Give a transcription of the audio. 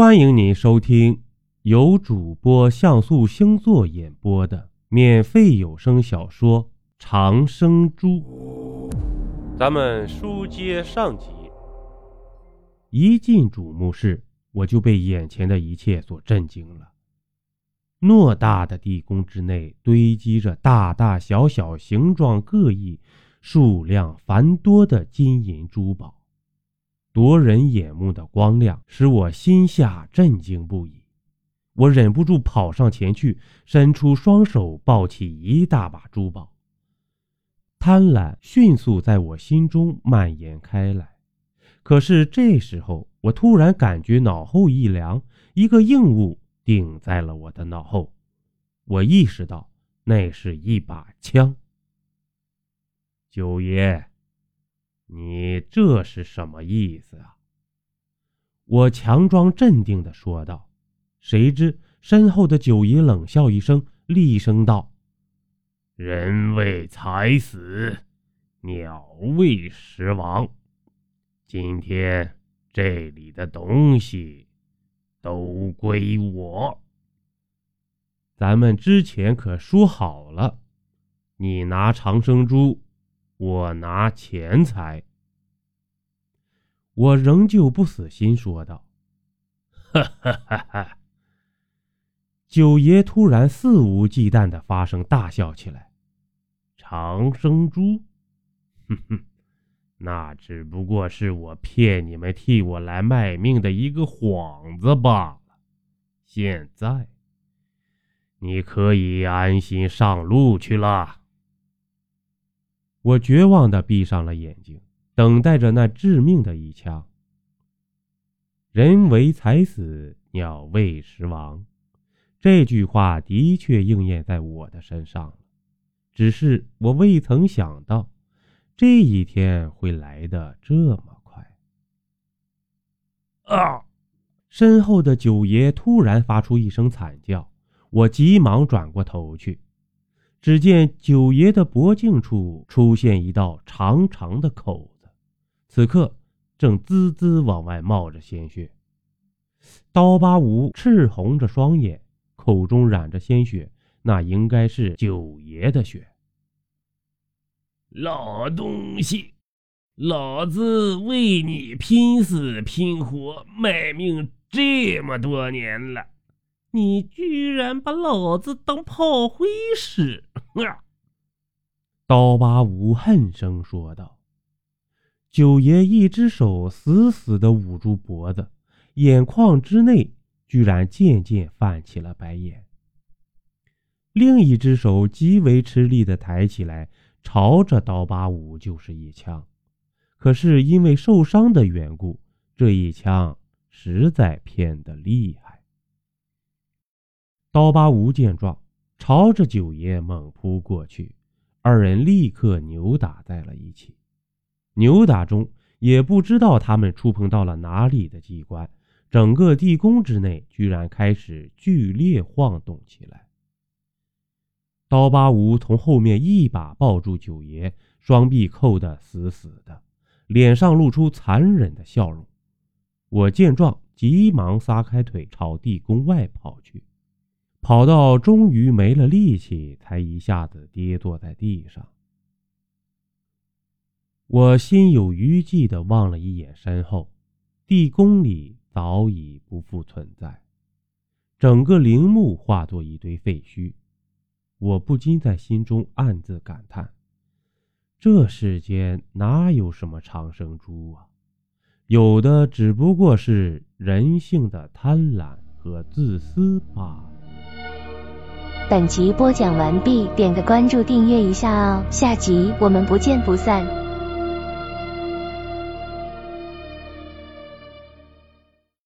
欢迎您收听由主播像素星座演播的免费有声小说《长生珠》。咱们书接上集，一进主墓室，我就被眼前的一切所震惊了。偌大的地宫之内，堆积着大大小小、形状各异、数量繁多的金银珠宝。夺人眼目的光亮使我心下震惊不已，我忍不住跑上前去，伸出双手抱起一大把珠宝。贪婪迅速在我心中蔓延开来，可是这时候我突然感觉脑后一凉，一个硬物顶在了我的脑后，我意识到那是一把枪。九爷，你这是什么意思啊？我强装镇定地说道。谁知身后的九爷冷笑一声，厉声道：人为财死，鸟为食亡，今天这里的东西都归我。咱们之前可说好了，你拿长生珠，我拿钱财。我仍旧不死心说道。哈哈哈哈！九爷突然肆无忌惮地发声大笑起来。长生珠？哼哼，那只不过是我骗你们替我来卖命的一个幌子罢了。现在，你可以安心上路去了。我绝望地闭上了眼睛，等待着那致命的一枪。人为财死，鸟为食亡，这句话的确应验在我的身上了，只是我未曾想到这一天会来得这么快。啊！身后的九爷突然发出一声惨叫，我急忙转过头去。只见九爷的脖颈处出现一道长长的口子，此刻正滋滋往外冒着鲜血。刀疤无赤红着双眼，口中染着鲜血，那应该是九爷的血。老东西，老子为你拼死拼活卖命这么多年了，你居然把老子当炮灰使！刀疤无恨声说道。九爷一只手死死地捂住脖子，眼眶之内居然渐渐泛起了白眼，另一只手极为吃力地抬起来，朝着刀疤无就是一枪。可是因为受伤的缘故，这一枪实在偏得厉害。刀疤无见状，朝着九爷猛扑过去，二人立刻扭打在了一起。扭打中也不知道他们触碰到了哪里的机关，整个地宫之内居然开始剧烈晃动起来。刀疤无从后面一把抱住九爷，双臂扣得死死的，脸上露出残忍的笑容。我见状急忙撒开腿朝地宫外跑去，跑到终于没了力气，才一下子跌坐在地上。我心有余悸地望了一眼身后，地宫里早已不复存在，整个陵墓化作一堆废墟。我不禁在心中暗自感叹，这世间哪有什么长生珠啊，有的只不过是人性的贪婪和自私罢了。本集播讲完毕，点个关注订阅一下哦，下集我们不见不散。